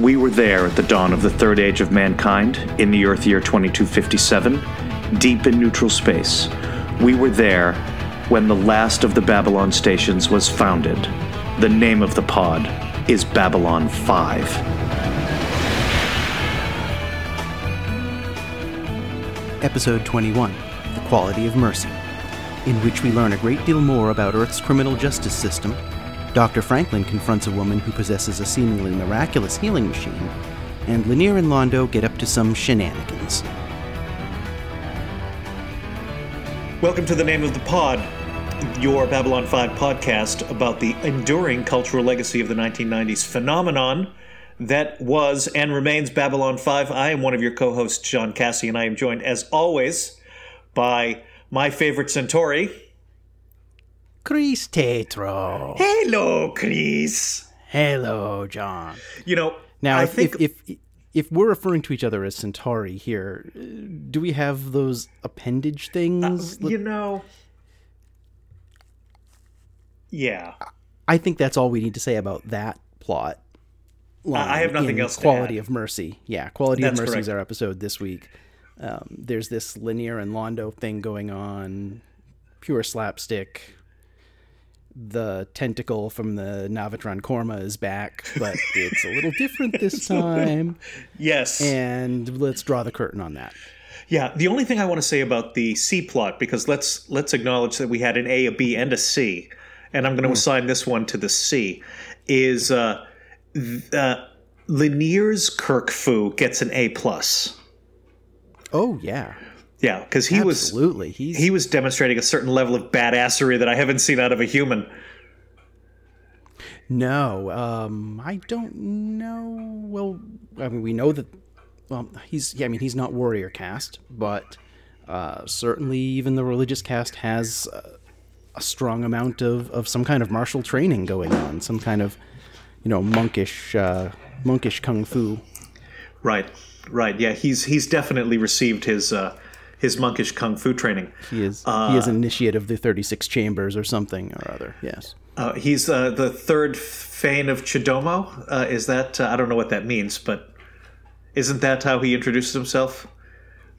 We were there at the dawn of the third age of mankind, in the Earth year 2257, deep in neutral space. We were there when the last of the Babylon stations was founded. The name of the pod is Babylon 5. Episode 21, The Quality of Mercy, in which we learn a great deal more about Earth's criminal justice system, Dr. Franklin confronts a woman who possesses a seemingly miraculous healing machine, and Lennier and Londo get up to some shenanigans. Welcome to The Name of the Pod, your Babylon 5 podcast about the enduring cultural legacy of the 1990s phenomenon that was and remains Babylon 5. I am one of your co-hosts, John Cassie, and I am joined, as always, by my favorite Centauri, Chris Tetro. Hello, Chris. Hello, John. You know, now I think if we're referring to each other as Centauri here, do we have those appendage things? Yeah. I think that's all we need to say about that plot. I have nothing else to add. Quality of Mercy. Yeah, Quality of Mercy is our episode this week. There's this Lennier and Londo thing going on. Pure slapstick. The tentacle from the Navatron Korma is back, but it's a little different this time. Yes. And let's draw the curtain on that. Yeah. The only thing I want to say about the C plot, because let's acknowledge that we had an A, a B, and a C, and I'm going to assign this one to the C, is Lenier's Kirkfu gets an A+. Oh, yeah. Yeah, because he was he was demonstrating a certain level of badassery that I haven't seen out of a human. No, I don't know. Well, I mean, we know that. Well, he's not warrior caste, but certainly even the religious caste has a strong amount of some kind of martial training going on, some kind of monkish kung fu. Right. Yeah, he's definitely received his monkish kung fu training. He is an initiate of the 36 chambers or something or other. Yes. He's the third Fane of Chidomo. Is that I don't know what that means, but isn't that how he introduces himself?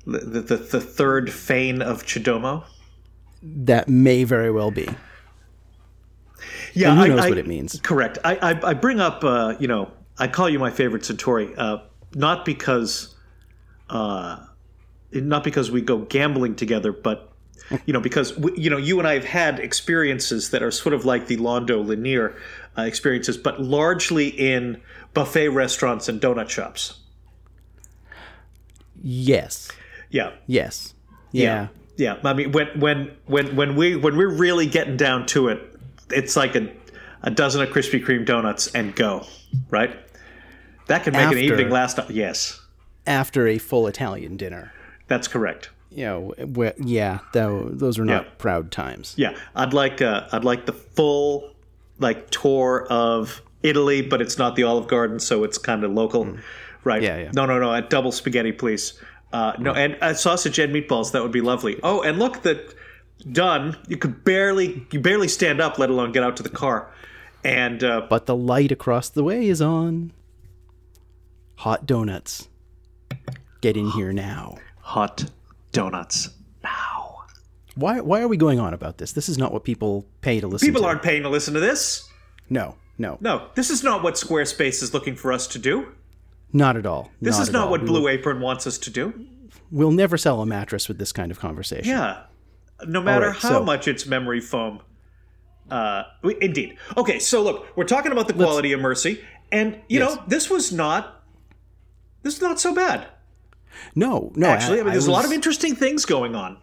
The third Fane of Chidomo. That may very well be. Yeah, and who knows what it means? Correct. I bring up I call you my favorite Satori, not because. Not because we go gambling together, but, because, you and I have had experiences that are sort of like the Londo Lennier experiences, but largely in buffet restaurants and donut shops. Yes. Yeah. Yes. Yeah. Yeah. I mean, when we're really getting down to it, it's like a dozen of Krispy Kreme donuts and go, right? That can make an evening last. Yes. After a full Italian dinner. That's correct. Those are not proud times. Yeah, I'd like the full tour of Italy, but it's not the Olive Garden, so it's kind of local, right? Yeah, yeah. No, a double spaghetti, please. No, and sausage and meatballs. That would be lovely. Oh, and look, that done. You could barely stand up, let alone get out to the car. And but the light across the way is on. Hot donuts. Get in here now. Hot donuts now. Why are we going on about this? This is not what people pay to listen to. People aren't paying to listen to this. No. This is not what Squarespace is looking for us to do. Not at all. This is not what Blue Apron wants us to do. We'll never sell a mattress with this kind of conversation. Yeah. No matter how much it's memory foam. Indeed. Okay, so look, we're talking about the quality of mercy. And, this is not so bad. No. Actually, a lot of interesting things going on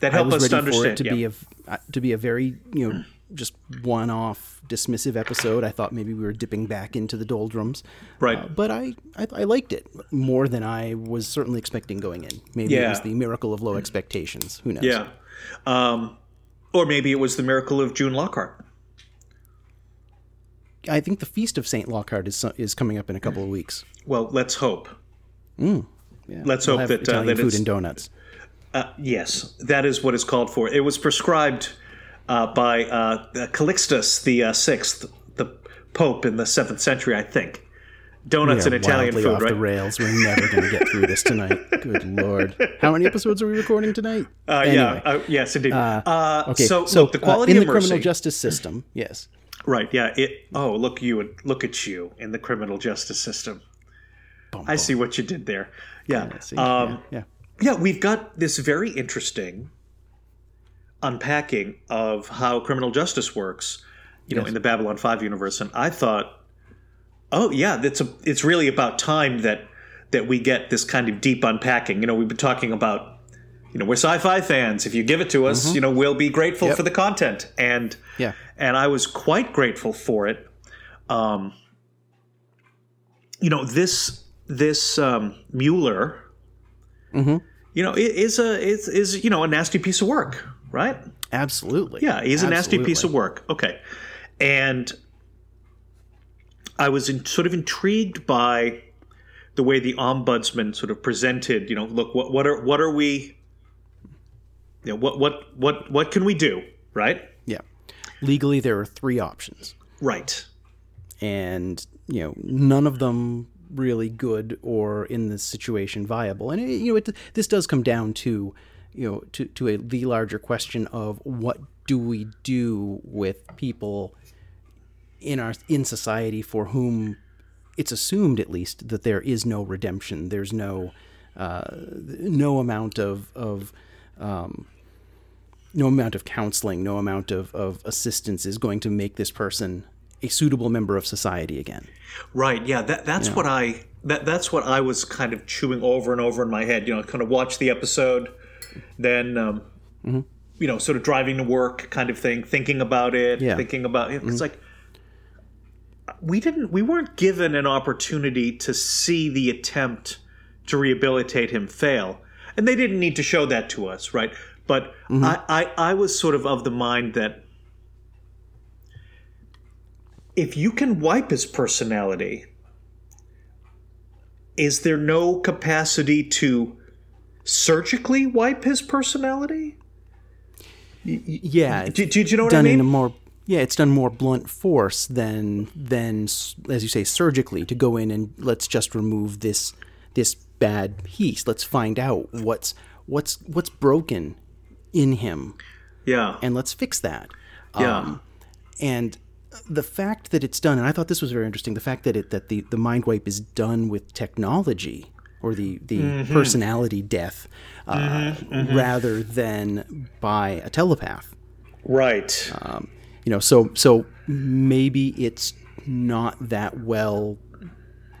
that help us to understand. I was ready for it to be a very, just one-off dismissive episode. I thought maybe we were dipping back into the doldrums. Right. But I liked it more than I was certainly expecting going in. Maybe it was the miracle of low expectations. Who knows? Yeah. Or maybe it was the miracle of June Lockhart. I think the Feast of St. Lockhart is coming up in a couple of weeks. Well, let's hope. Yeah. Let's hope that that food and donuts. Yes, that is what it's called for. It was prescribed by Calixtus the Sixth, the Pope in the 7th century, I think. donuts and Italian food, off right? The rails. We're never going to get through this tonight. Good Lord. How many episodes are we recording tonight? Anyway. Yes, indeed. Okay. So look, the quality in of the mercy. Criminal justice system. Yes. Right. Yeah. Look at you in the criminal justice system. I see what you did there. Yeah. We've got this very interesting unpacking of how criminal justice works, in the Babylon 5 universe. And I thought, it's really about time that we get this kind of deep unpacking. We've been talking about, we're sci-fi fans. If you give it to us, we'll be grateful for the content. And I was quite grateful for it. This Mueller, is a nasty piece of work, right? Absolutely. Yeah, he's a nasty piece of work. Okay. And I was sort of intrigued by the way the ombudsman sort of presented, look, what are we, what can we do, right? Yeah. Legally, there are three options. Right. And, none of them really good or in this situation viable. And, this does come down to, the larger question of what do we do with people in society for whom it's assumed, at least, that there is no redemption. There's no amount of counseling, no amount of assistance is going to make this person a suitable member of society again. Right. Yeah. That's what that's what I was kind of chewing over and over in my head, kind of watch the episode, then, sort of driving to work kind of thing, thinking about it. It's like, we weren't given an opportunity to see the attempt to rehabilitate him fail. And they didn't need to show that to us. Right. But I was sort of the mind that, if you can wipe his personality, is there no capacity to surgically wipe his personality? Yeah. Do you know what I mean? It's done more blunt force than as you say, surgically, to go in and let's just remove this bad piece. Let's find out what's broken in him. Yeah. And let's fix that. Yeah. And the fact that it's done, and I thought this was very interesting, the fact that the mind wipe is done with technology, or the personality death, rather than by a telepath. Right. So maybe it's not that well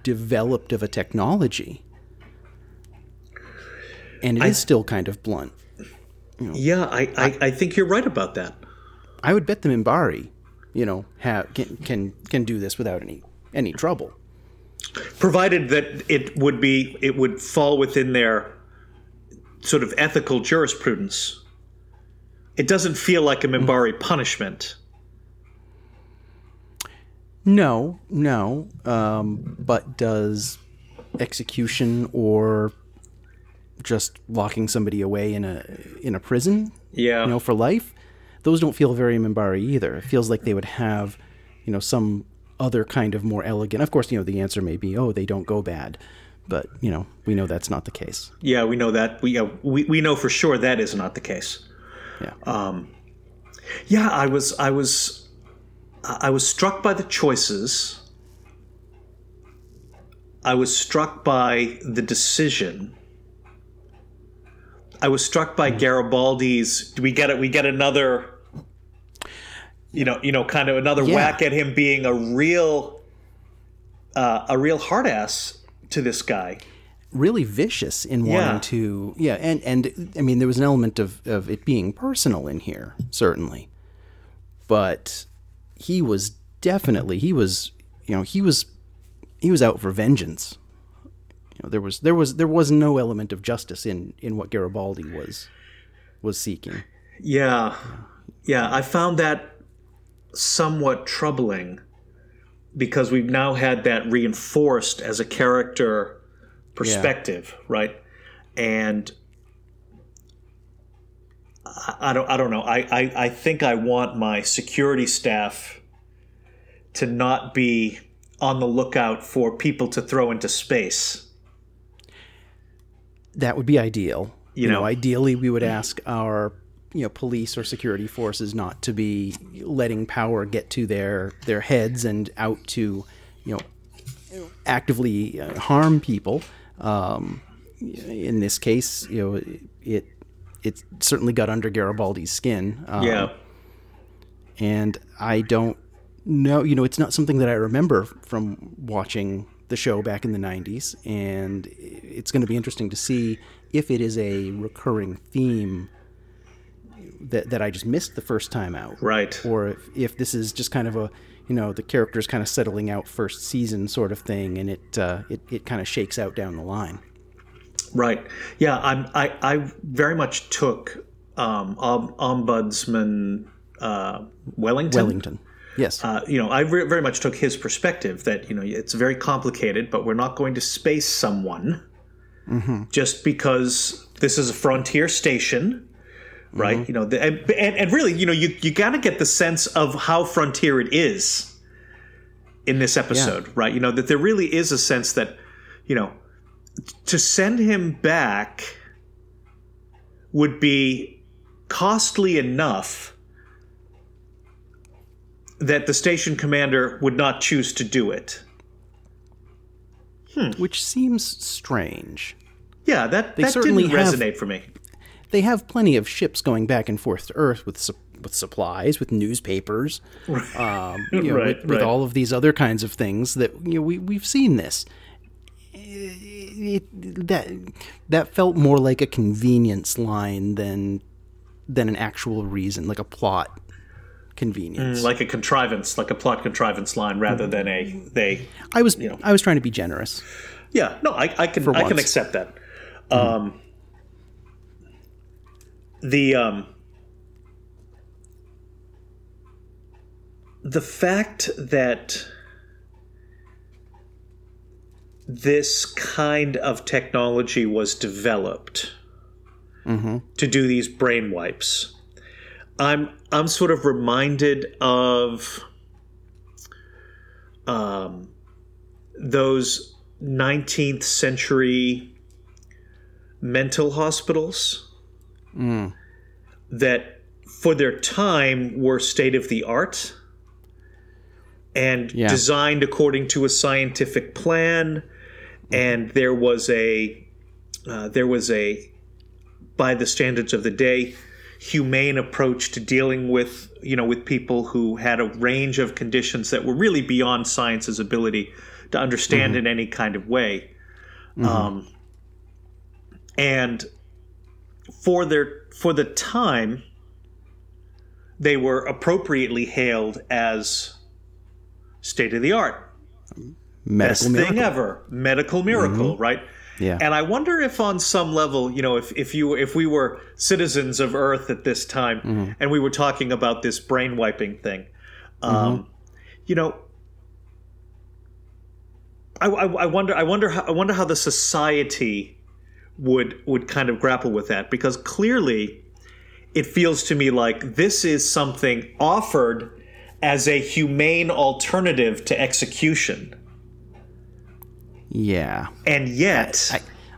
developed of a technology. And it is still kind of blunt. Yeah, I think you're right about that. I would bet the Minbari can do this without any trouble, provided that it would fall within their sort of ethical jurisprudence. It doesn't feel like a Minbari punishment. No, but does execution or just locking somebody away in a prison, for life? Those don't feel very Minbari either. It feels like they would have, some other kind of more elegant. Of course, the answer may be, they don't go bad, but we know that's not the case. Yeah, we know that. We know for sure that is not the case. Yeah. I was struck by the choices. I was struck by the decision. I was struck by Garibaldi's. We get another. Kind of another whack at him being a real hard ass to this guy. Really vicious in wanting to, and I mean, there was an element of it being personal in here, certainly, but he was out for vengeance. There was no element of justice in what Garibaldi was seeking. Yeah, I found that somewhat troubling, because we've now had that reinforced as a character perspective, right? And I don't know. I think I want my security staff to not be on the lookout for people to throw into space. That would be ideal. You know, ideally we would ask our, police or security forces not to be letting power get to their heads and out to, actively harm people. In this case, it certainly got under Garibaldi's skin. And I don't know, it's not something that I remember from watching the show back in the 90s. And it's going to be interesting to see if it is a recurring theme that I just missed the first time out. Right. Or if this is just kind of a, the characters kind of settling out first season sort of thing, and it kind of shakes out down the line. Right. Yeah, I very much took Ombudsman Wellington. Yes. I very much took his perspective that, it's very complicated, but we're not going to space someone just because this is a frontier station, right? Mm-hmm. And really, you got to get the sense of how frontier it is in this episode, right? That there really is a sense that, to send him back would be costly enough that the station commander would not choose to do it. Which seems strange. Yeah, that didn't resonate for me. They have plenty of ships going back and forth to Earth with supplies, with newspapers, with all of these other kinds of things that we've seen this. That felt more like a convenience line than an actual reason, like a plot convenience, like a contrivance, like a plot contrivance line, rather than I was trying to be generous. Yeah, no, I can accept that. The fact that this kind of technology was developed to do these brain wipes. I'm sort of reminded of those 19th century mental hospitals that for their time were state of the art and designed according to a scientific plan. And there was a by the standards of the day, humane approach to dealing with, with people who had a range of conditions that were really beyond science's ability to understand in any kind of way. And for the time, they were appropriately hailed as state of the art. Medical miracle. Best thing ever. Medical miracle, right? Yeah. And I wonder if on some level, if we were citizens of Earth at this time and we were talking about this brain wiping thing, I wonder how the society would kind of grapple with that, because clearly it feels to me like this is something offered as a humane alternative to execution. Yeah. And yet...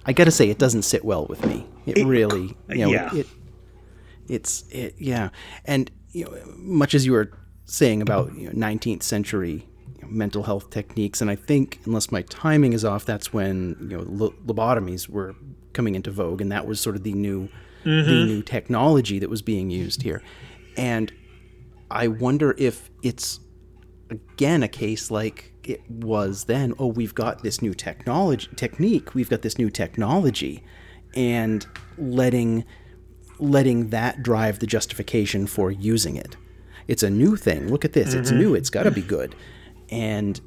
I gotta say, it doesn't sit well with me. It really. And much as you were saying about 19th century mental health techniques, and I think, unless my timing is off, that's when lobotomies were coming into vogue, and that was sort of the new technology that was being used here. And I wonder if it's, again, a case like it was then, we've got this new technique, we've got this new technology, and letting that drive the justification for using it. It's a new thing. Look at this. It's new. It's got to be good. And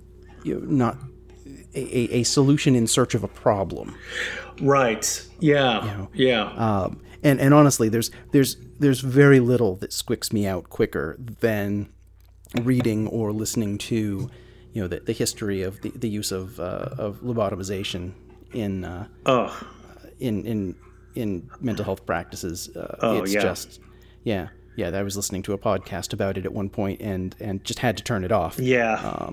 not a solution in search of a problem. Right. Yeah. Yeah. And honestly, there's very little that squicks me out quicker than reading or listening to, the history of the use of lobotomization in mental health practices. I was listening to a podcast about it at one point and just had to turn it off. Yeah.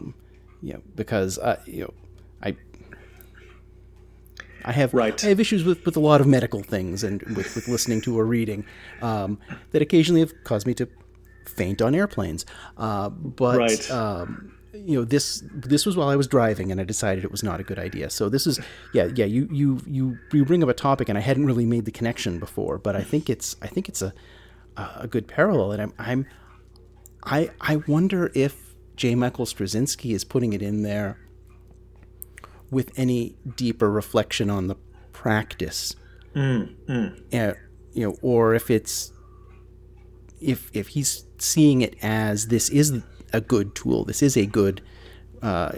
you know, because you know, I have I have issues with a lot of medical things and with listening to or reading that occasionally have caused me to faint on airplanes. But you know, this was while I was driving, and I decided it was not a good idea. So this is you bring up a topic, and I hadn't really made the connection before, but I think it's a good parallel, and I wonder if J. Michael Straczynski is putting it in there with any deeper reflection on the practice, you know, or if it's if he's seeing it as this is a good tool, this is a good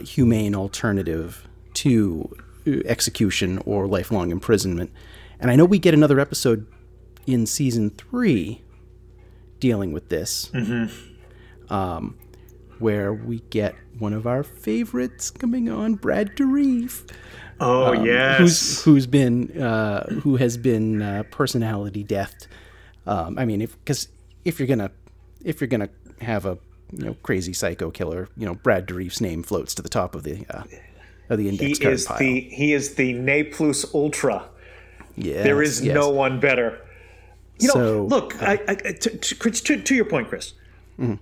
humane alternative to execution or lifelong imprisonment. And I know we get another episode in season 3 dealing with this, where we get one of our favorites coming on, Brad Dourif. Oh, yes. Who has been personality deathed. I mean, if you're gonna have a, you know, crazy psycho killer, you know, Brad Dourif's name floats to the top of the index card pile. He is the ne plus ultra. Yes, there is no one better. You know, so, look, to your point, Chris. Mm-hmm.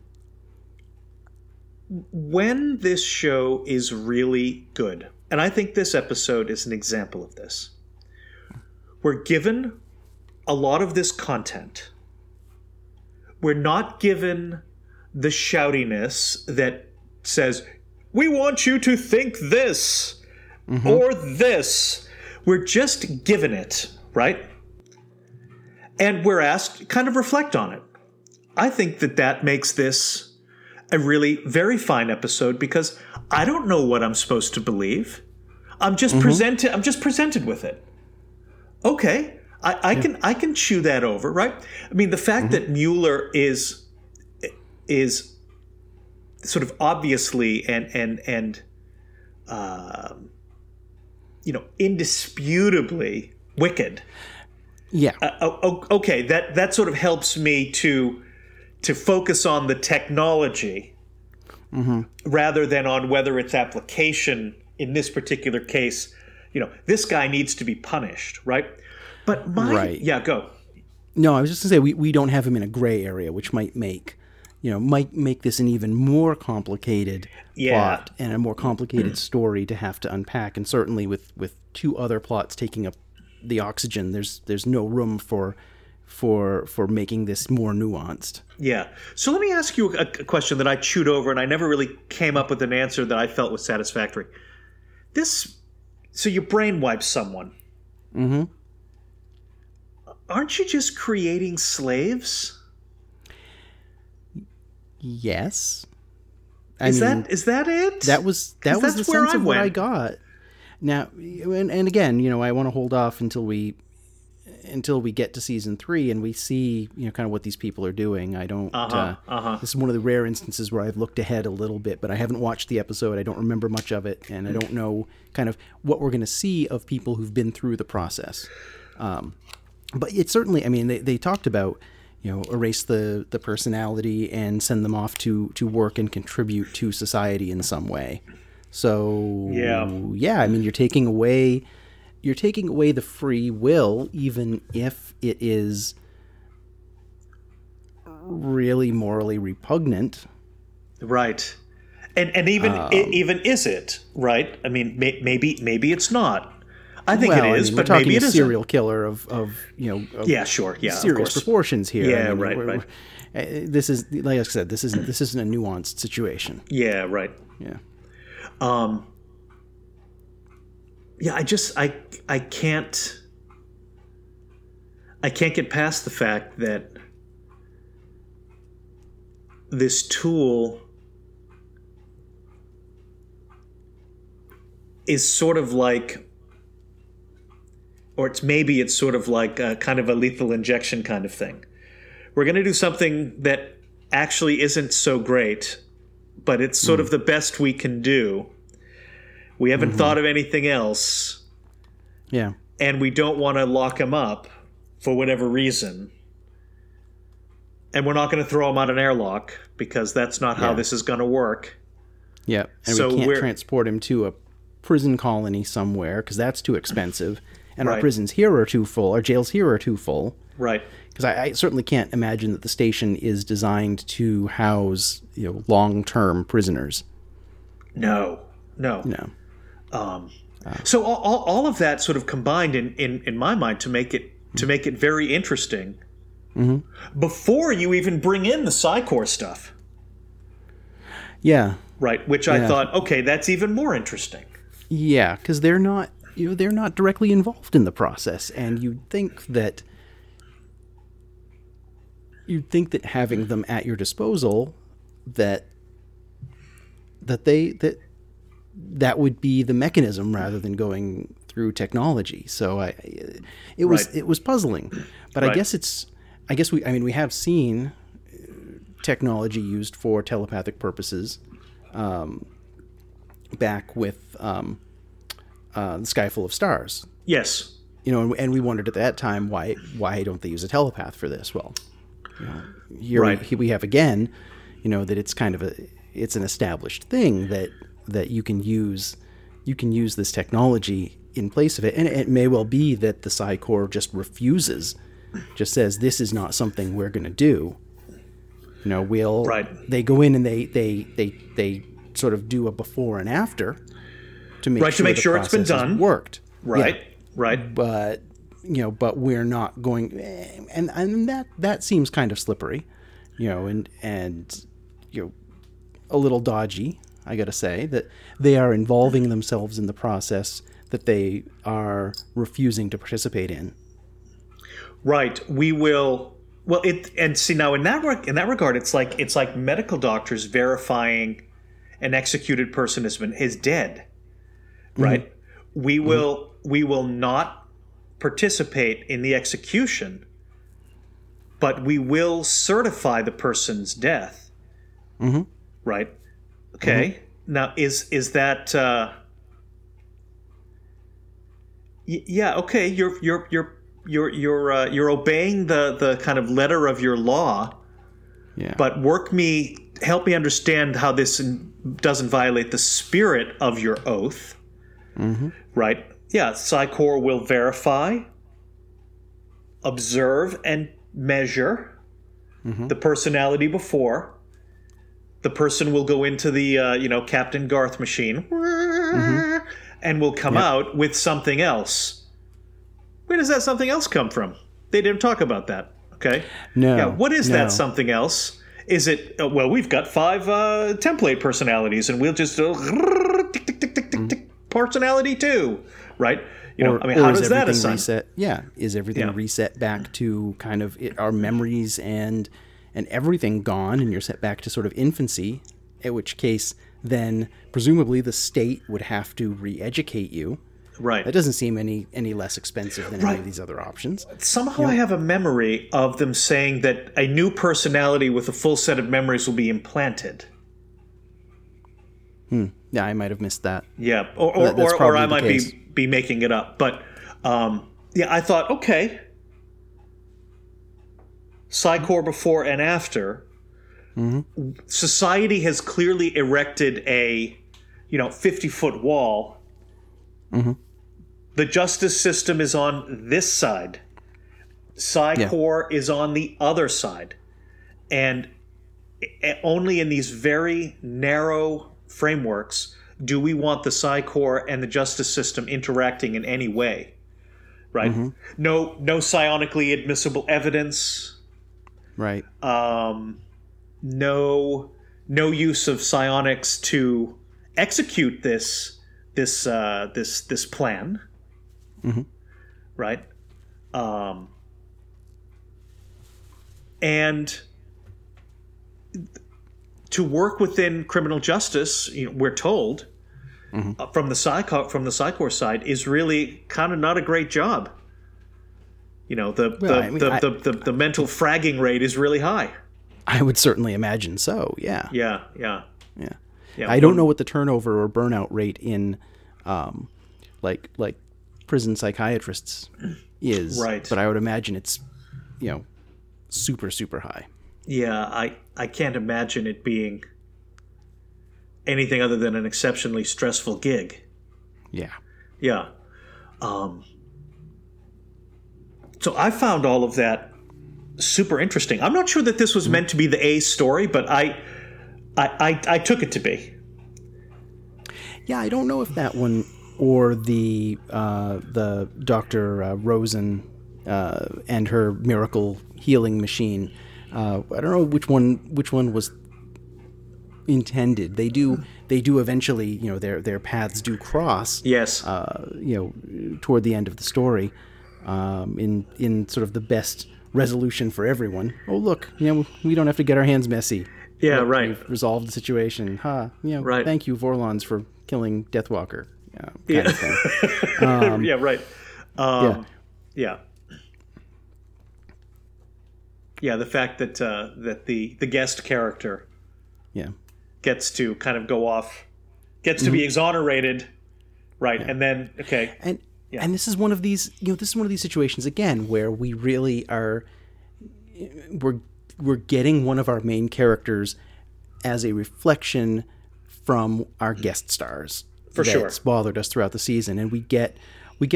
When this show is really good, and I think this episode is an example of this, we're given a lot of this content. We're not given the shoutiness that says, we want you to think this or this. We're just given it, right? And we're asked to kind of reflect on it. I think that makes this a really very fine episode, because I don't know what I'm supposed to believe. I'm just presented. I'm just presented with it. Okay, I can chew that over, right? I mean, the fact that Mueller is sort of obviously and you know, indisputably wicked. Yeah. Okay, that sort of helps me to focus on the technology rather than on whether its application in this particular case, you know, this guy needs to be punished, right? But yeah, go. No, I was just gonna say we don't have him in a gray area, which might make this an even more complicated plot and a more complicated story to have to unpack. And certainly with two other plots taking up the oxygen, there's no room for making this more nuanced. Yeah. So let me ask you a question that I chewed over, and I never really came up with an answer that I felt was satisfactory. So you brainwipe someone. Aren't you just creating slaves? Yes. Is that it? That was the sense of what I got. Now, and again, you know, I want to hold off until we get to season 3 and we see, you know, kind of what these people are doing. I don't, this is one of the rare instances where I've looked ahead a little bit, but I haven't watched the episode. I don't remember much of it. And I don't know kind of what we're going to see of people who've been through the process. But it's certainly, I mean, they talked about, you know, erase the personality and send them off to work and contribute to society in some way. So yeah, I mean, you're taking away the free will, even if it is really morally repugnant, right? And even is it right? I mean, maybe it's not. I think it is, I mean, but maybe it is. Serial killer of you know of serious proportions here. Yeah, I mean, right. This is, like I said, this isn't a nuanced situation. Yeah, right. Yeah. Yeah, I can't get past the fact that this tool is sort of like, or it's sort of like a kind of a lethal injection kind of thing. We're going to do something that actually isn't so great, but it's sort of the best we can do. We haven't thought of anything else. Yeah. And we don't want to lock him up for whatever reason. And we're not going to throw him out an airlock because that's not how this is going to work. Yeah, and so we can't transport him to a prison colony somewhere because that's too expensive. And our prisons here are too full. Our jails here are too full. Right. Because I certainly can't imagine that the station is designed to house, you know, long-term prisoners. No. So all of that sort of combined in my mind to make it very interesting. Mm-hmm. Before you even bring in the Psi Corps stuff. Yeah. Right. Which I thought, okay, that's even more interesting. Yeah, because they're not. You know, they're not directly involved in the process, and you'd think that having them at your disposal, that would be the mechanism rather than going through technology. So it was puzzling, but we have seen technology used for telepathic purposes, back with. The Sky Full of Stars. Yes. You know, and we wondered at that time, why don't they use a telepath for this? Well, you know, we have again, you know, that it's kind of it's an established thing that you can use this technology in place of it. And it may well be that the Psi Corps just says, this is not something we're going to do. You know, they go in and they sort of do a before and after. To make sure it's been done, worked. Right. But you know, we're not going, and that seems kind of slippery, you know, and you know, a little dodgy. I got to say that they are involving themselves in the process that they are refusing to participate in. Right. We will. Well, in that regard, it's like medical doctors verifying an executed person is dead. Right. Mm-hmm. We will not participate in the execution, but we will certify the person's death. Mm-hmm. Right. Okay. Mm-hmm. Now is that okay, you're obeying the kind of letter of your law. Yeah. But help me understand how this doesn't violate the spirit of your oath. Mm-hmm. Right. Yeah. Psi Corps will verify, observe, and measure the personality before. The person will go into the, Captain Garth machine and will come out with something else. Where does that something else come from? They didn't talk about that. Okay. No. Yeah. What is that something else? Is it, we've got five template personalities and we'll just personality too, right? You know, how does that assign? Reset? Yeah, is everything reset back to kind of our memories and everything gone, and you're set back to sort of infancy? In which case, then presumably the state would have to re-educate you. Right. That doesn't seem any less expensive than any of these other options. Somehow, I have a memory of them saying that a new personality with a full set of memories will be implanted. Yeah, I might have missed that. Yeah, or I might be making it up. But, I thought, okay, Psi Corps before and after, society has clearly erected a, 50-foot wall. Mm-hmm. The justice system is on this side. Psi Corps is on the other side. And only in these very narrow frameworks do we want the Psi Corps and the justice system interacting in any way, right? Mm-hmm. No psionically admissible evidence, right? No use of psionics to execute this plan, right? And to work within criminal justice, we're told from the Psi Corps side is really kind of not a great job. You know, the mental fragging rate is really high. I would certainly imagine so. Yeah. Yeah. I don't know what the turnover or burnout rate in, like prison psychiatrists is, right? But I would imagine it's, super super high. Yeah, I can't imagine it being anything other than an exceptionally stressful gig. Yeah. Yeah. So I found all of that super interesting. I'm not sure that this was meant to be the A story, but I took it to be. Yeah, I don't know if that one or the Dr. Rosen and her miracle healing machine. I don't know which one was intended. They do eventually, you know, their paths do cross. Yes. You know, toward the end of the story, in sort of the best resolution for everyone. Oh, look, you know, we don't have to get our hands messy. Yeah, look, right. We've resolved the situation. Ha. You know, right. Thank you, Vorlons, for killing Deathwalker. Kind of thing. Yeah. Right. Yeah. Yeah, the fact that that the guest character, gets to kind of go off, gets to be exonerated, right? Yeah. And then and this is one of these situations again where we really are we're getting one of our main characters as a reflection from our guest stars that's bothered us throughout the season, and we get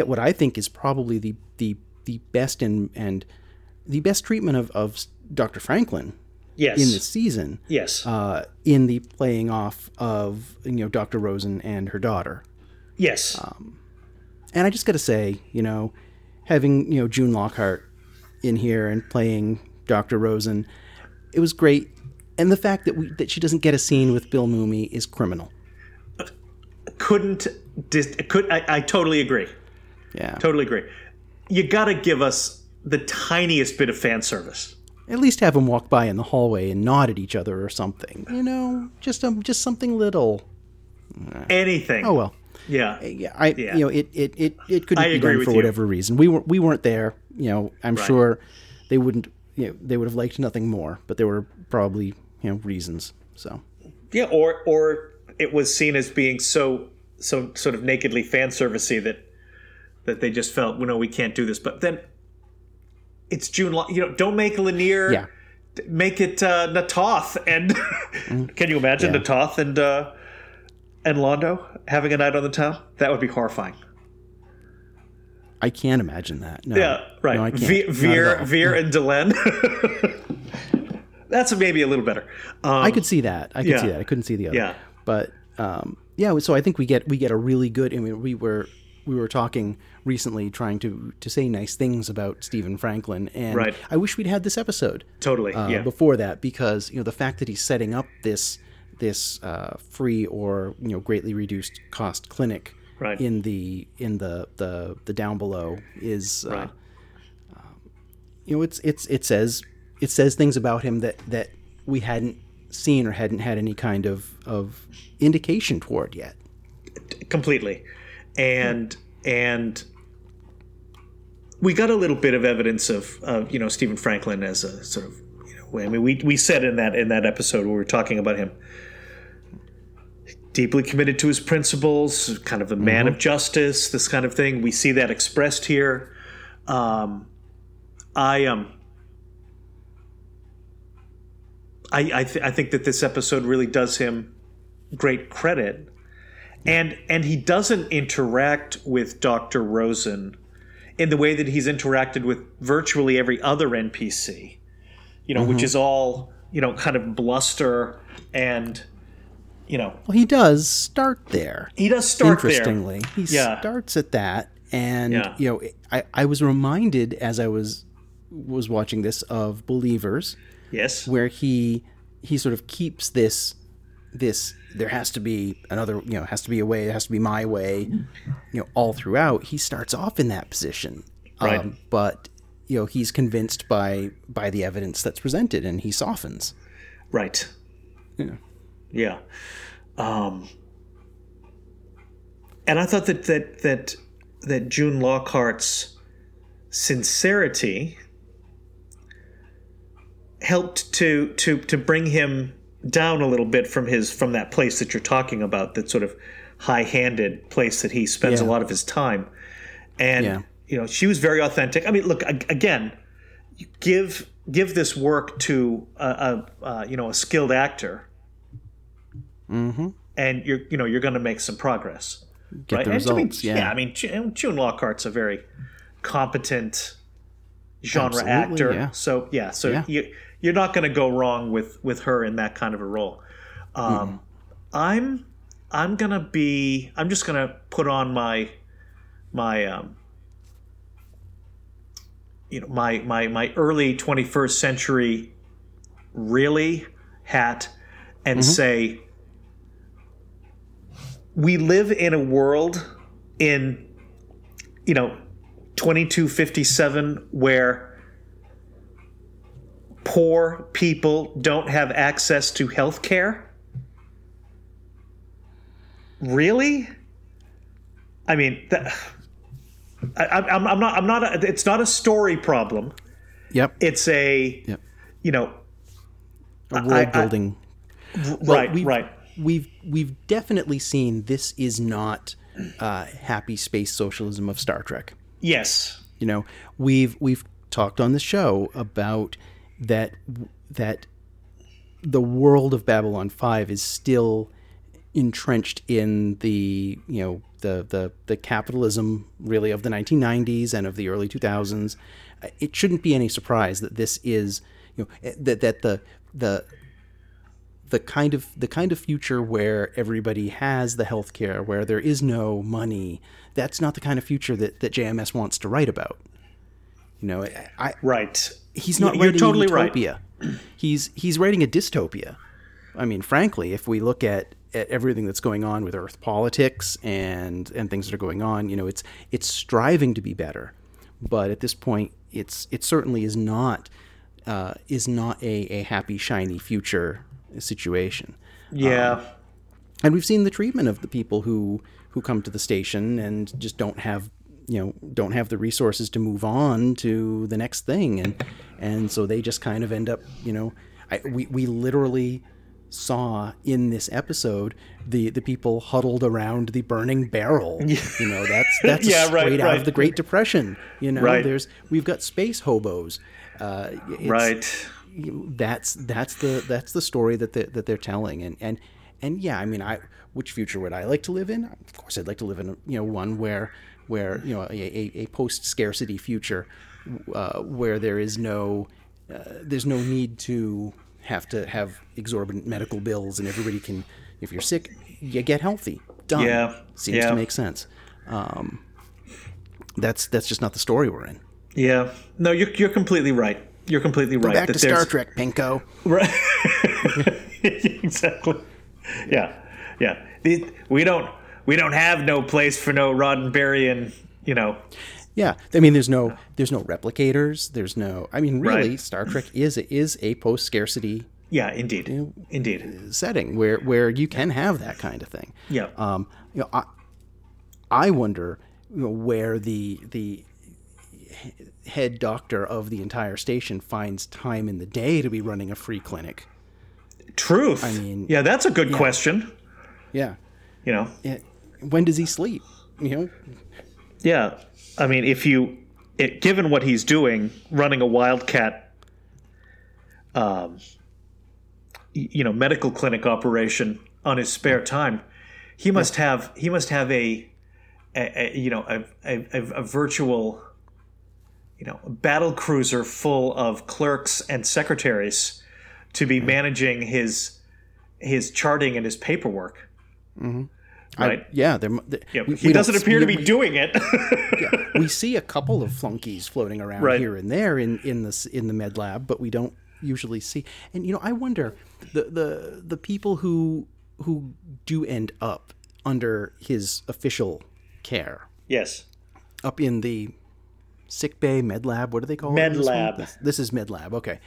what I think is probably the best and the best treatment of Dr. Franklin in this season. Yes. In the playing off of, Dr. Rosen and her daughter. Yes. And I just got to say, having, June Lockhart in here and playing Dr. Rosen, it was great. And the fact that that she doesn't get a scene with Bill Mumy is criminal. I totally agree. Yeah. Totally agree. You got to give us the tiniest bit of fan service. At least have them walk by in the hallway and nod at each other or something. Just something little. Anything. Oh well. Yeah. It couldn't be done for whatever reason. We weren't there. I'm sure they wouldn't. They would have liked nothing more. But there were probably reasons. So. Yeah, or it was seen as being so sort of nakedly fan servicey that they just felt we can't do this. But then. It's June. Don't make Lennier. Yeah. Make it Na'Toth. And can you imagine Na'Toth and Londo having a night on the town? That would be horrifying. I can't imagine that. No. Yeah, right. No, I can't. Veer and Delenn. That's maybe a little better. I could see that. I couldn't see the other. Yeah. But so I think we get a really good. I mean, we were talking recently, trying to say nice things about Stephen Franklin, and I wish we'd had this episode totally before that, because the fact that he's setting up this free or greatly reduced cost clinic in the down below is it says things about him that we hadn't seen or hadn't had any kind of indication toward yet completely. And we got a little bit of evidence of Stephen Franklin as a sort of we said in that episode where we were talking about him deeply committed to his principles, kind of a man of justice, this kind of thing. We see that expressed here. I think that this episode really does him great credit. And he doesn't interact with Dr. Rosen in the way that he's interacted with virtually every other NPC, which is all, kind of bluster and, Well, he does start there. Interestingly, he starts at that. And, I was reminded as I was watching this of Believers. Yes. Where he sort of keeps this there has to be another, has to be a way, it has to be my way, all throughout. He starts off in that position, but he's convinced by the evidence that's presented, and he softens. Right. Yeah. And I thought that June Lockhart's sincerity helped to bring him down a little bit from that place that you're talking about, that sort of high-handed place that he spends a lot of his time. And she was very authentic. I mean, look, again, you give this work to a skilled actor, and you're going to make some progress. Get right? the results. And, June Lockhart's a very competent genre actor. Yeah. So you're not going to go wrong with her in that kind of a role. I'm just going to put on my early 21st century really hat and say we live in a world in 2257 where poor people don't have access to health care. Really? I mean, I'm not it's not a story problem. Yep. It's a a world building. We've definitely seen this is not happy space socialism of Star Trek. Yes. We've talked on the show about that the world of Babylon 5 is still entrenched in the capitalism really of the 1990s and of the early 2000s. It shouldn't be any surprise that this is the kind of future where everybody has the healthcare, where there is no money. That's not the kind of future that JMS wants to write about. Right. He's not writing totally a utopia. Right. He's writing a dystopia. I mean, frankly, if we look at everything that's going on with Earth politics and things that are going on, it's striving to be better, but at this point, it certainly is not a happy, shiny future situation. Yeah, and we've seen the treatment of the people who come to the station and just don't have the resources to move on to the next thing, and so they just kind of end up we literally saw in this episode the people huddled around the burning barrel. That's straight out of the Great Depression. We've got space hobos. That's the story that they're telling. Which future would I like to live in? Of course, I'd like to live in one where a post scarcity future where there is there's no need to have to have exorbitant medical bills, and everybody can, if you're sick, you get healthy. Done. Yeah. Seems to make sense. That's just not the story we're in. Yeah. No, you're completely right. You're completely right. Go back to Star Trek, Pinko. Right. Exactly. Yeah. Yeah. We don't have no place for no Roddenberry, Yeah, I mean, there's no replicators. There's no. I mean, really, right. Star Trek is a post scarcity. Yeah, indeed, indeed. Setting where you can have that kind of thing. Yeah. I wonder where the head doctor of the entire station finds time in the day to be running a free clinic. Truth. I mean, yeah, that's a good question. Yeah. When does he sleep? Yeah. I mean, given what he's doing, running a wildcat, medical clinic operation on his spare time, he must have a virtual, battle cruiser full of clerks and secretaries to be managing his charting and his paperwork. Mm-hmm. Right. He doesn't appear to be doing it. Yeah, we see a couple of flunkies floating around here and there in the med lab, but we don't usually see. And I wonder the people who do end up under his official care. Yes. Up in the sick bay, med lab. What do they call it? Med lab. This is med lab. Okay.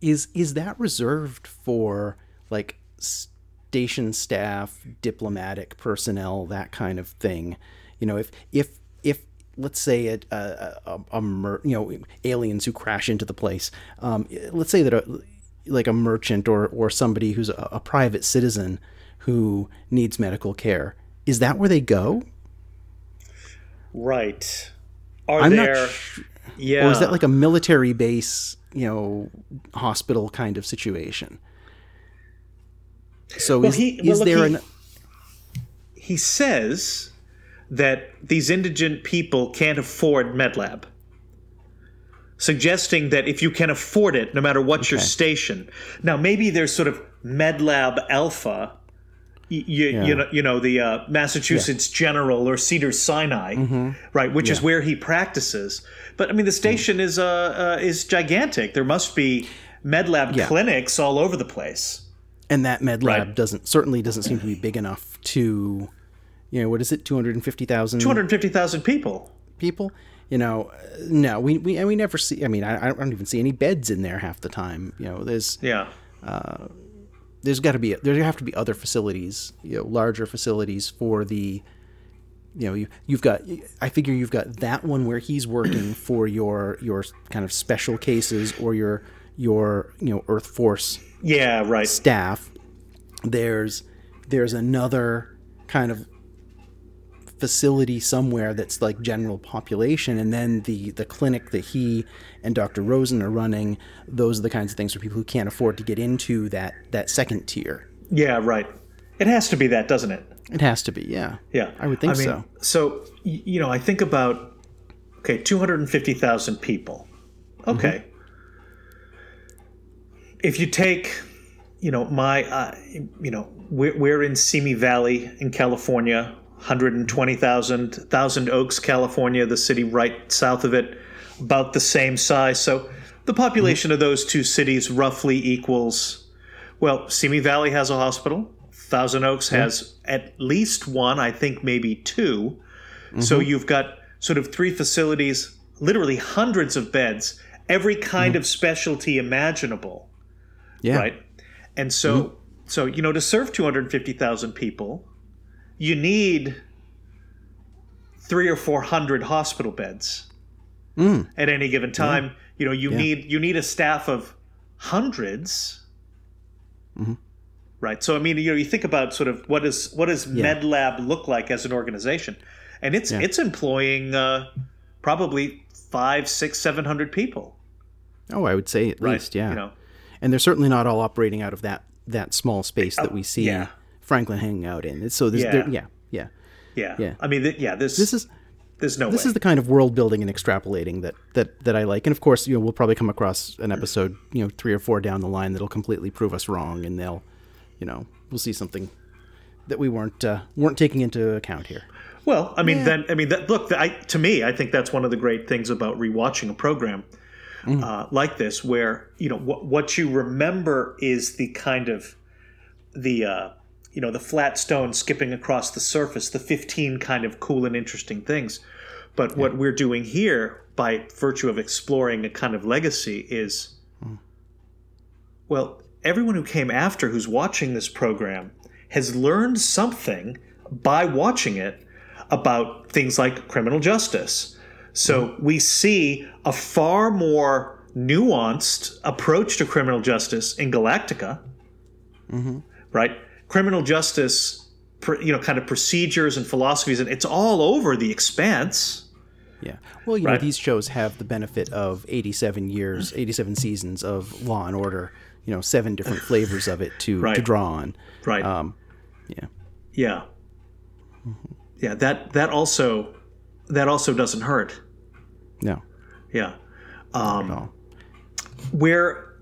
Is that reserved for like station staff, diplomatic personnel, that kind of thing? If let's say aliens who crash into the place, let's say that a merchant or somebody who's a private citizen who needs medical care, is that where they go? Right. Or is that like a military base, hospital kind of situation? So he says that these indigent people can't afford MedLab, suggesting that if you can afford it, no matter what your station. Now, maybe there's sort of MedLab Alpha, the Massachusetts General or Cedars-Sinai, right, which is where he practices. But I mean, the station is gigantic. There must be MedLab clinics all over the place. And that med lab doesn't seem to be big enough to, 250,000 people. No, we never see. I mean, I don't even see any beds in there half the time. There have to be other facilities, larger facilities for the, you've got that one where he's working for your kind of special cases or your Earth Force staff. There's another kind of facility somewhere that's like general population, and then the clinic that he and Dr. Rosen are running, those are the kinds of things for people who can't afford to get into that second tier. Yeah, right. It has to be that, doesn't it? It has to be, yeah. Yeah. I would think so. So, I think about, 250,000 people. Okay. Mm-hmm. If you take, we're in Simi Valley in California, 120,000, Thousand Oaks, California, the city right south of it, about the same size. So the population of those two cities roughly equals, well, Simi Valley has a hospital. Thousand Oaks has at least one, I think maybe two. Mm-hmm. So you've got sort of three facilities, literally hundreds of beds, every kind of specialty imaginable. Yeah. Right. And so, to serve 250,000 people, you need 300 or 400 hospital beds at any given time. Yeah. You need a staff of hundreds. Mm-hmm. Right. So, I mean, you think about sort of what does MedLab look like as an organization, and it's employing probably 500, 600, 700 people. Oh, I would say at least. Yeah. And they're certainly not all operating out of that small space that we see Franklin hanging out in. So there's, I mean, this is the kind of world building and extrapolating that I like. And of course, we'll probably come across an episode, 3 or 4 down the line that'll completely prove us wrong, and they'll, we'll see something that we weren't taking into account here. Well, I mean, I think that's one of the great things about rewatching a program. Like this, where what you remember is the kind of the flat stone skipping across the surface, the 15 kind of cool and interesting things. But what we're doing here, by virtue of exploring a kind of legacy, is everyone who came after, who's watching this program, has learned something by watching it about things like criminal justice. So we see a far more nuanced approach to criminal justice in Galactica, right? Criminal justice, kind of procedures and philosophies, and it's all over the expanse. Yeah. Well, these shows have the benefit of 87 seasons of Law and Order, 7 different flavors of it to draw on. Right. Yeah. Mm-hmm. Yeah, that also doesn't hurt. No. Yeah. No. We're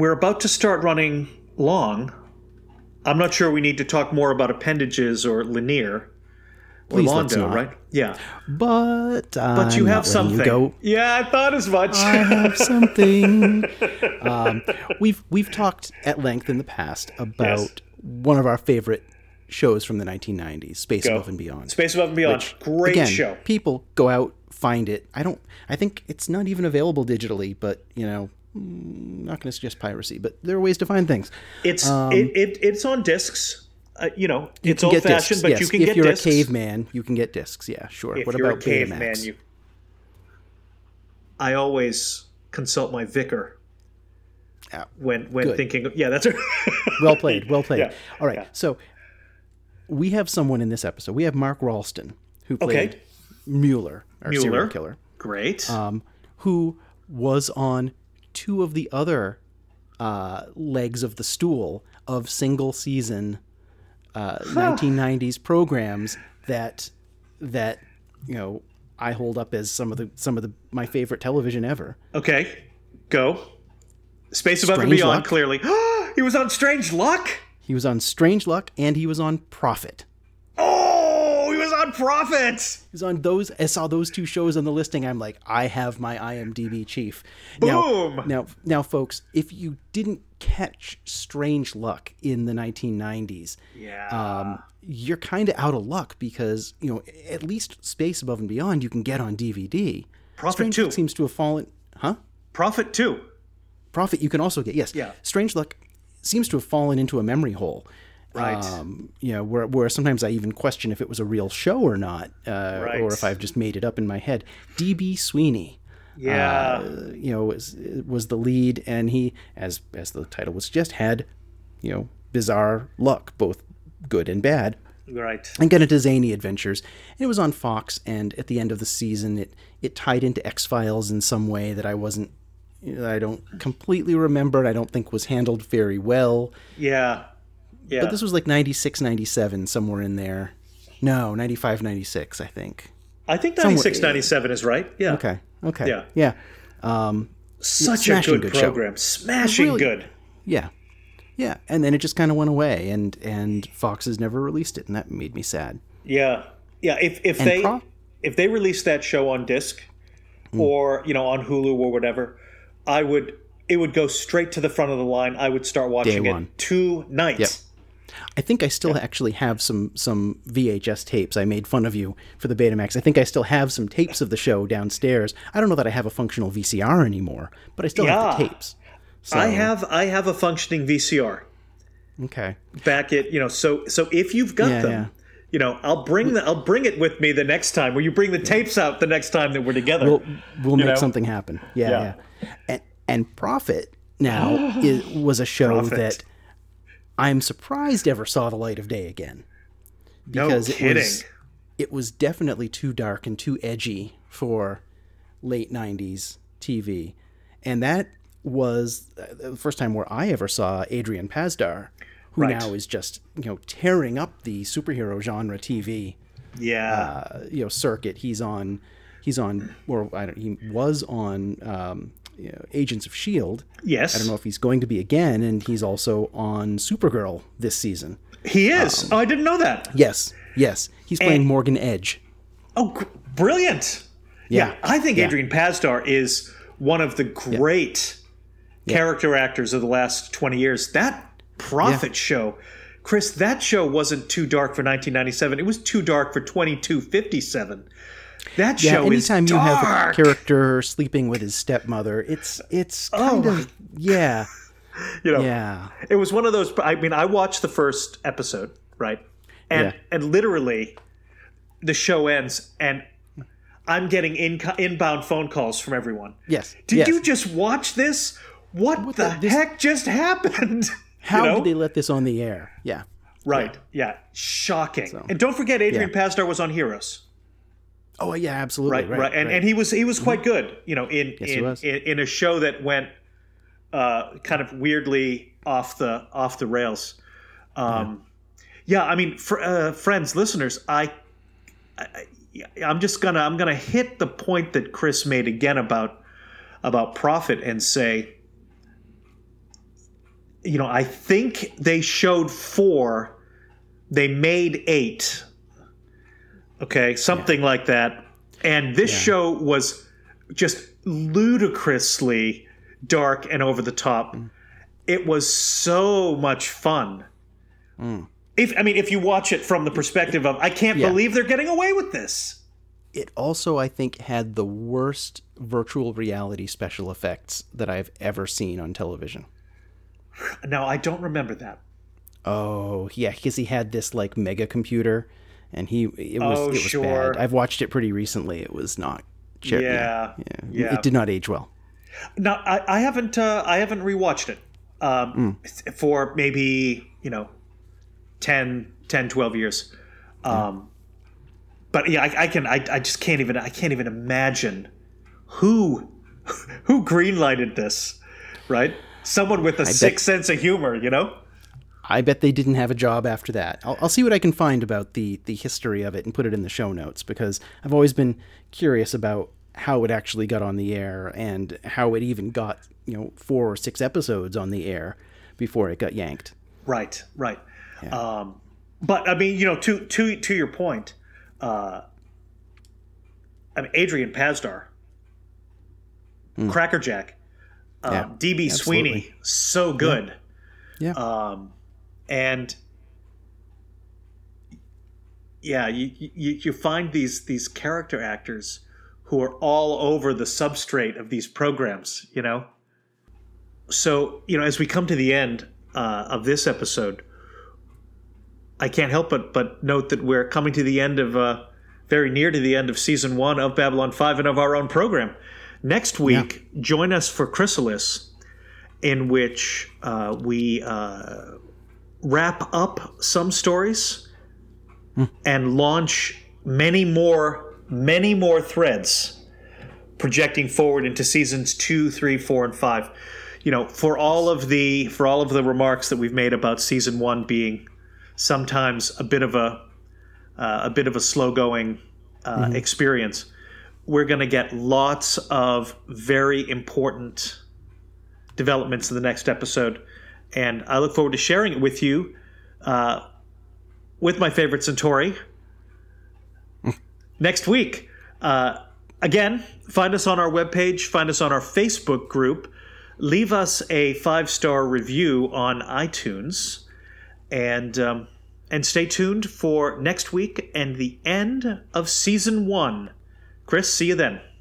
about to start running long. I'm not sure we need to talk more about appendages or Lennier or Londo, right? Yeah. But you have something. Yeah, I thought as much. I have something. We've talked at length in the past about one of our favorite shows from the 1990s, Above and Beyond. Space Above and Beyond, which, great show. People go out, find it. I think it's not even available digitally, but not going to suggest piracy, but there are ways to find things. It's it's on discs. It's old fashioned, but you can get discs. If you're a caveman, you can get discs. Yeah, sure. What about Betamax? I always consult my vicar. When thinking, that's well played. Well played. Yeah. All right. Yeah. So we have someone in this episode. We have Mark Ralston, who played Mueller, our serial killer. Great. Who was on 2 of the other legs of the stool of single season 1990s programs that you know I hold up as some of the my favorite television ever. Okay, go. Space Above and Beyond, clearly. He was on Strange Luck? He was on Strange Luck, and he was on Profit. Oh, he was on Profit! He was on those. I saw those two shows on the listing. I'm like, I have my IMDb chief. Boom! Now, folks, if you didn't catch Strange Luck in the 1990s, you're kind of out of luck because, you know, at least Space Above and Beyond you can get on DVD. Profit 2 seems to have fallen... Huh? Profit 2. Profit you can also get, yes. Yeah. Strange Luck seems to have fallen into a memory hole. Right. You know, where sometimes I even question if it was a real show or not, right. Or if I've just made it up in my head. D.B. Sweeney, you know, was the lead, and he, as the title would suggest, had, you know, bizarre luck, both good and bad. Right. And got into zany adventures. And it was on Fox, and at the end of the season, it tied into X-Files in some way that I don't completely remember and I don't think was handled very well. Yeah. But this was like 96, 97, somewhere in there. No, 95, 96, I think. I think 96, somewhere, 97 is right. Yeah. Okay. Yeah. Such a good program. Show. Smashing really good. Yeah. Yeah. And then it just kind of went away and Fox has never released it and that made me sad. Yeah. Yeah. If they released that show on disc or, you know, on Hulu or whatever, it would go straight to the front of the line. I would start watching it tonight. Yep. I think I still actually have some VHS tapes. I made fun of you for the Betamax. I think I still have some tapes of the show downstairs. I don't know that I have a functional VCR anymore, but I still have the tapes. So. I have a functioning VCR. Okay. Back at, you know, so if you've got them. Yeah. You know, I'll bring it with me the next time. Will you bring the tapes out the next time that we're together? We'll make something happen. Yeah. And Profit now was a show that I'm surprised ever saw the light of day again. Because it was definitely too dark and too edgy for late 90s TV. And that was the first time where I ever saw Adrian Pasdar. Who now is just, you know, tearing up the superhero genre TV, you know, circuit. He was on you know, Agents of S.H.I.E.L.D. Yes, I don't know if he's going to be again, and he's also on Supergirl this season. He is. Oh, I didn't know that. Yes, he's playing Morgan Edge. Oh, brilliant! Yeah. I think Adrian Pasdar is one of the great character actors of the last 20 years. That. Profit show. Chris, that show wasn't too dark for 1997. It was too dark for 2257. That show is dark. Anytime you have a character sleeping with his stepmother, it's kind of, you know, it was one of those. I mean, I watched the first episode, right? And literally the show ends and I'm getting inbound phone calls from everyone. Yes. Did you just watch this? What the heck just happened? How did they let this on the air? Yeah. Right. Yeah. Shocking. So, and don't forget, Adrian Pasdar was on Heroes. Oh, yeah, absolutely. Right. And he was quite good, you know, in a show that went kind of weirdly off the rails. I mean, for, friends, listeners, I'm gonna hit the point that Chris made again about Profit and say, you know, I think they showed 4, they made 8, okay, something like that. And this show was just ludicrously dark and over the top. It was so much fun. If you watch it from the perspective of, I can't believe they're getting away with this. It also, I think, had the worst virtual reality special effects that I've ever seen on television. No, I don't remember that. Oh, yeah, because he had this like mega computer, and it was bad. I've watched it pretty recently. It was not. It did not age well. No, I haven't rewatched it for maybe, you know, 10, 12 years. But yeah, I just can't even imagine who greenlighted this, right? Someone with a sixth sense of humor, you know? I bet they didn't have a job after that. I'll see what I can find about the history of it and put it in the show notes, because I've always been curious about how it actually got on the air and how it even got, 4 or 6 episodes on the air before it got yanked. Right. Yeah. But I mean, to your point, I mean, Adrian Pasdar, Crackerjack, DB Sweeney, so good. Yeah. You find these character actors who are all over the substrate of these programs, So, as we come to the end of this episode, I can't help but note that we're coming to the end of, very near to the end of season 1 of Babylon 5 and of our own program. Next week, join us for Chrysalis, in which we wrap up some stories and launch many more threads projecting forward into seasons 2, 3, 4, and 5. For all of the remarks that we've made about season 1 being sometimes a bit of a slow going experience, we're going to get lots of very important developments in the next episode, and I look forward to sharing it with you, with my favorite Centauri next week. Again, find us on our webpage, find us on our Facebook group, leave us a 5-star review on iTunes, and stay tuned for next week and the end of season 1. Chris, see you then.